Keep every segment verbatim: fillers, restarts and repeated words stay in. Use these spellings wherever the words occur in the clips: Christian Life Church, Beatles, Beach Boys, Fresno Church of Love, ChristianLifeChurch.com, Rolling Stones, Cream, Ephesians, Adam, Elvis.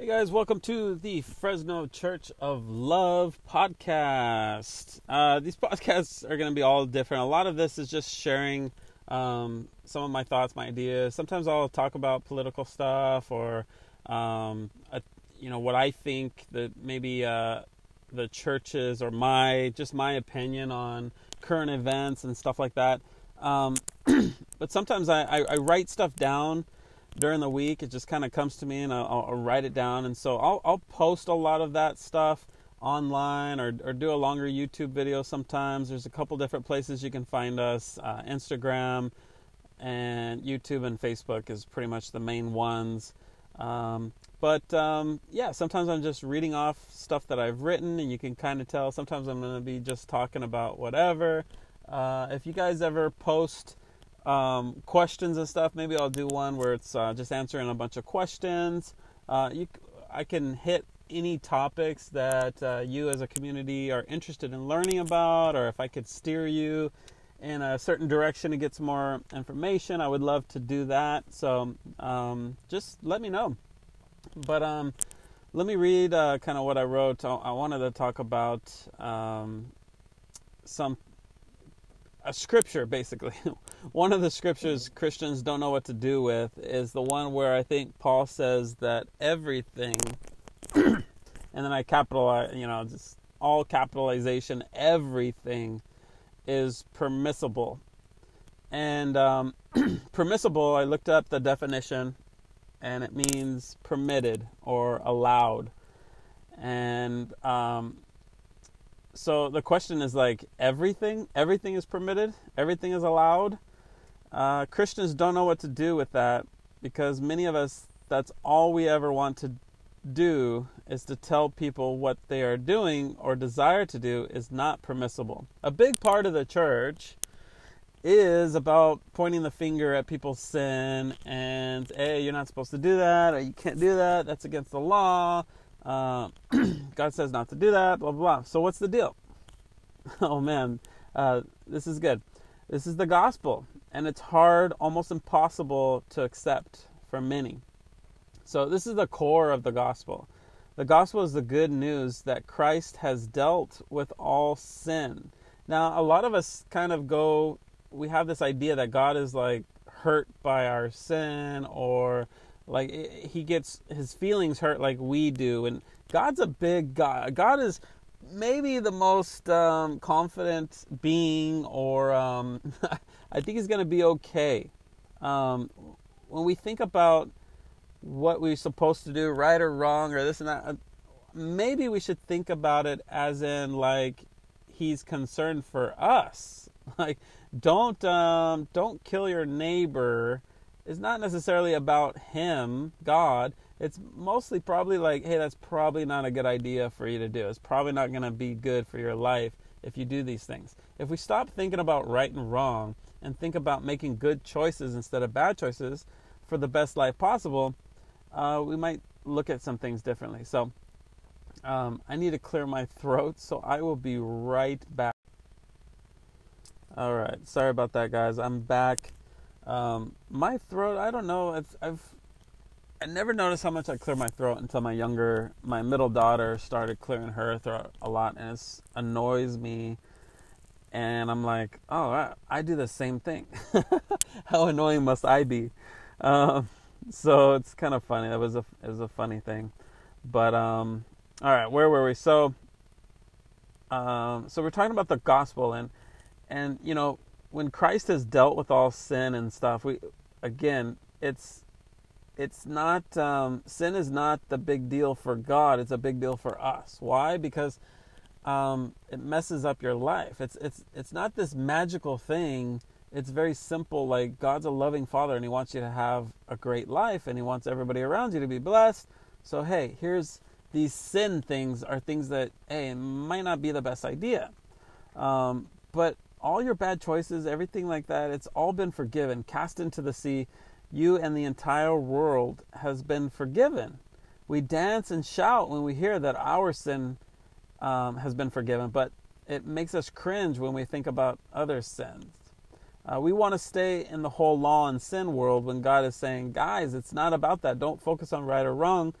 Hey guys, welcome to the Fresno Church of Love podcast. Uh, these podcasts are going to be all different. A lot of this is just sharing um, some of my thoughts, my ideas. Sometimes I'll talk about political stuff or, um, a, you know, what I think that maybe uh, the churches or my, just my opinion on current events and stuff like that. Um, but sometimes I, I, I write stuff down. During the week, it just kind of comes to me, and I'll, I'll write it down. And so I'll, I'll post a lot of that stuff online, or, or do a longer YouTube video sometimes. There's a couple different places you can find us. Uh, Instagram and YouTube and Facebook is pretty much the main ones. Um, but, um, yeah, sometimes I'm just reading off stuff that I've written, and you can kind of tell. Sometimes I'm going to be just talking about whatever. Uh, if you guys ever post Um, questions and stuff, maybe I'll do one where it's uh, just answering a bunch of questions. Uh, you, I can hit any topics that uh, you as a community are interested in learning about, or if I could steer you in a certain direction to get some more information, I would love to do that. So um, just let me know. But um, let me read uh, kind of what I wrote. I, I wanted to talk about um, some a scripture, basically. One of the scriptures Christians don't know what to do with is the one where I think Paul says that everything, and then I capitalize, you know, just all capitalization, everything is permissible. And um, permissible, I looked up the definition, and it means permitted or allowed. And um, so the question is, like, everything, everything is permitted, everything is allowed. Uh, Christians don't know what to do with that, because many of us, that's all we ever want to do is to tell people what they are doing or desire to do is not permissible. A big part of the church is about pointing the finger at people's sin and, hey, you're not supposed to do that, or you can't do that, that's against the law. Uh, God says not to do that, blah, blah, blah. So what's the deal? Oh, man, uh, this is good. This is the gospel, and it's hard, almost impossible to accept for many. So this is the core of the gospel. The gospel is the good news that Christ has dealt with all sin. Now, a lot of us kind of go, we have this idea that God is, like, hurt by our sin, or like he gets his feelings hurt like we do. And God's a big God. God is maybe the most um, confident being, or um, I think he's going to be okay. Um, when we think about what we're supposed to do, right or wrong, or this and that, maybe we should think about it as in, like, he's concerned for us. Like, don't um, don't kill your neighbor. It's not necessarily about him, God. It's mostly probably like, hey, that's probably not a good idea for you to do. It's probably not going to be good for your life if you do these things. If we stop thinking about right and wrong and think about making good choices instead of bad choices for the best life possible, uh, we might look at some things differently. So um, I need to clear my throat, so I will be right back. All right. Sorry about that, guys. I'm back. Um, my throat, I don't know, it's, I've, I never noticed how much I clear my throat until my younger, my middle daughter started clearing her throat a lot, and it annoys me, and I'm like, oh, I, I do the same thing. How annoying must I be? Um, so it's kind of funny. That was a, it was a funny thing, but, um, all right, where were we? So, um, so we're talking about the gospel, and, and, you know, when Christ has dealt with all sin and stuff, we, again, it's, it's not, um, sin is not the big deal for God. It's a big deal for us. Why? Because, um, it messes up your life. It's, it's, it's not this magical thing. It's very simple. Like, God's a loving father, and he wants you to have a great life, and he wants everybody around you to be blessed. So, hey, here's these sin things are things that, hey, it might not be the best idea. Um, but all your bad choices, everything like that, it's all been forgiven, cast into the sea. You and the entire world has been forgiven. We dance and shout when we hear that our sin um, has been forgiven, but it makes us cringe when we think about other sins. Uh, we want to stay in the whole law and sin world when God is saying, guys, it's not about that. Don't focus on right or wrong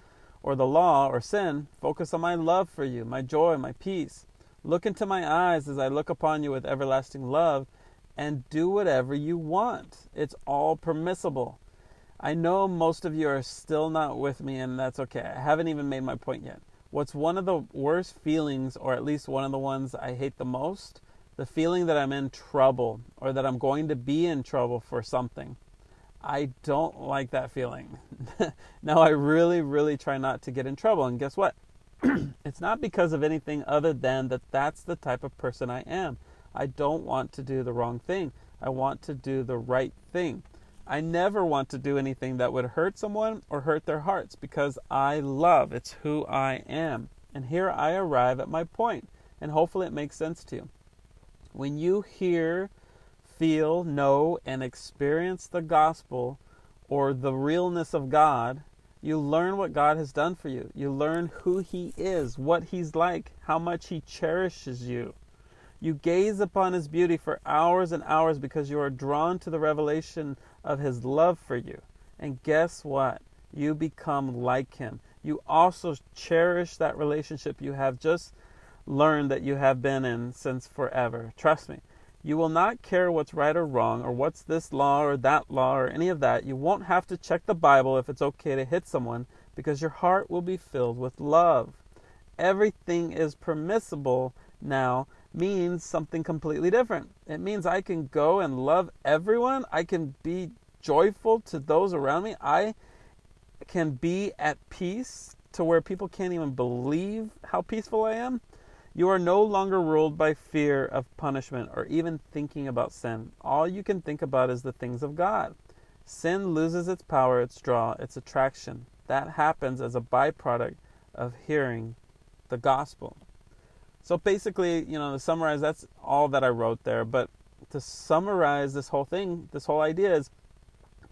or the law or sin. Focus on my love for you, my joy, my peace. Look into my eyes as I look upon you with everlasting love, and do whatever you want. It's all permissible. I know most of you are still not with me, and that's okay. I haven't even made my point yet. What's one of the worst feelings, or at least one of the ones I hate the most? The feeling that I'm in trouble, or that I'm going to be in trouble for something. I don't like that feeling. Now, I really, really try not to get in trouble. And guess what? It's not because of anything other than that that's the type of person I am. I don't want to do the wrong thing. I want to do the right thing. I never want to do anything that would hurt someone or hurt their hearts, because I love. It's who I am. And here I arrive at my point, and hopefully it makes sense to you. When you hear, feel, know, and experience the gospel or the realness of God, you learn what God has done for you. You learn who He is, what He's like, how much He cherishes you. You gaze upon His beauty for hours and hours because you are drawn to the revelation of His love for you. And guess what? You become like Him. You also cherish that relationship you have just learned that you have been in since forever. Trust me. You will not care what's right or wrong, or what's this law or that law or any of that. You won't have to check the Bible if it's okay to hit someone, because your heart will be filled with love. Everything is permissible now means something completely different. It means I can go and love everyone. I can be joyful to those around me. I can be at peace to where people can't even believe how peaceful I am. You are no longer ruled by fear of punishment or even thinking about sin. All you can think about is the things of God. Sin loses its power, its draw, its attraction. That happens as a byproduct of hearing the gospel. So basically, you know, to summarize, that's all that I wrote there. But to summarize this whole thing, this whole idea is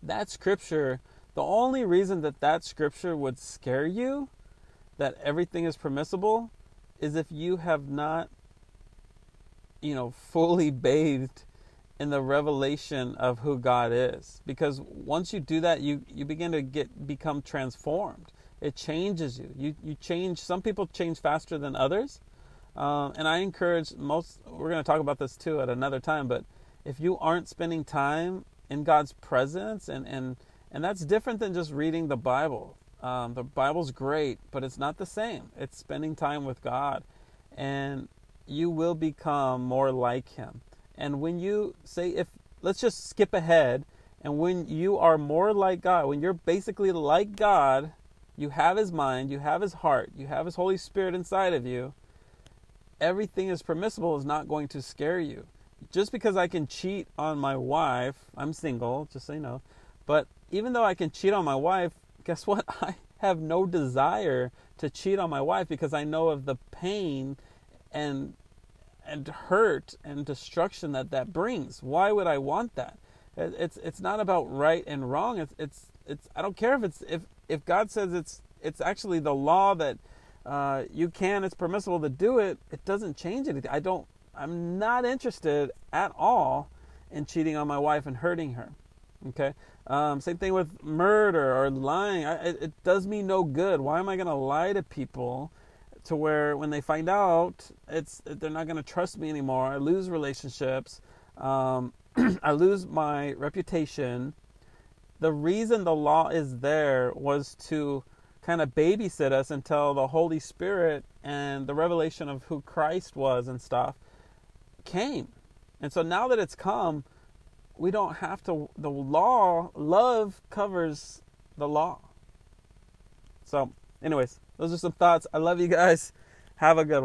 that scripture, the only reason that that scripture would scare you, that everything is permissible, is if you have not, you know, fully bathed in the revelation of who God is. Because once you do that, you, you begin to get become transformed. It changes you. You you change. Some people change faster than others. Um, and I encourage most, we're going to talk about this too at another time, but if you aren't spending time in God's presence, and, and, and that's different than just reading the Bible. Um, the Bible's great, but it's not the same. It's spending time with God, and you will become more like Him. And when you say, if, let's just skip ahead. And when you are more like God, when you're basically like God, you have His mind, you have His heart, you have His Holy Spirit inside of you. Everything is permissible is not going to scare you. Just because I can cheat on my wife, I'm single, just so you know, but even though I can cheat on my wife, guess what? I have no desire to cheat on my wife, because I know of the pain and and hurt and destruction that that brings. Why would I want that? It's it's not about right and wrong. It's it's it's. I don't care if it's if if God says it's it's actually the law that. Uh, you can, it's permissible to do it. It doesn't change anything. I don't, I'm not interested at all in cheating on my wife and hurting her. Okay. Um, same thing with murder or lying. I, it, it does me no good. Why am I going to lie to people to where when they find out, it's, they're not going to trust me anymore. I lose relationships. Um, I lose my reputation. The reason the law is there was to kind of babysit us until the Holy Spirit and the revelation of who Christ was and stuff came. And so now that it's come, we don't have to, the law, love covers the law. So anyways, those are some thoughts. I love you guys. Have a good one.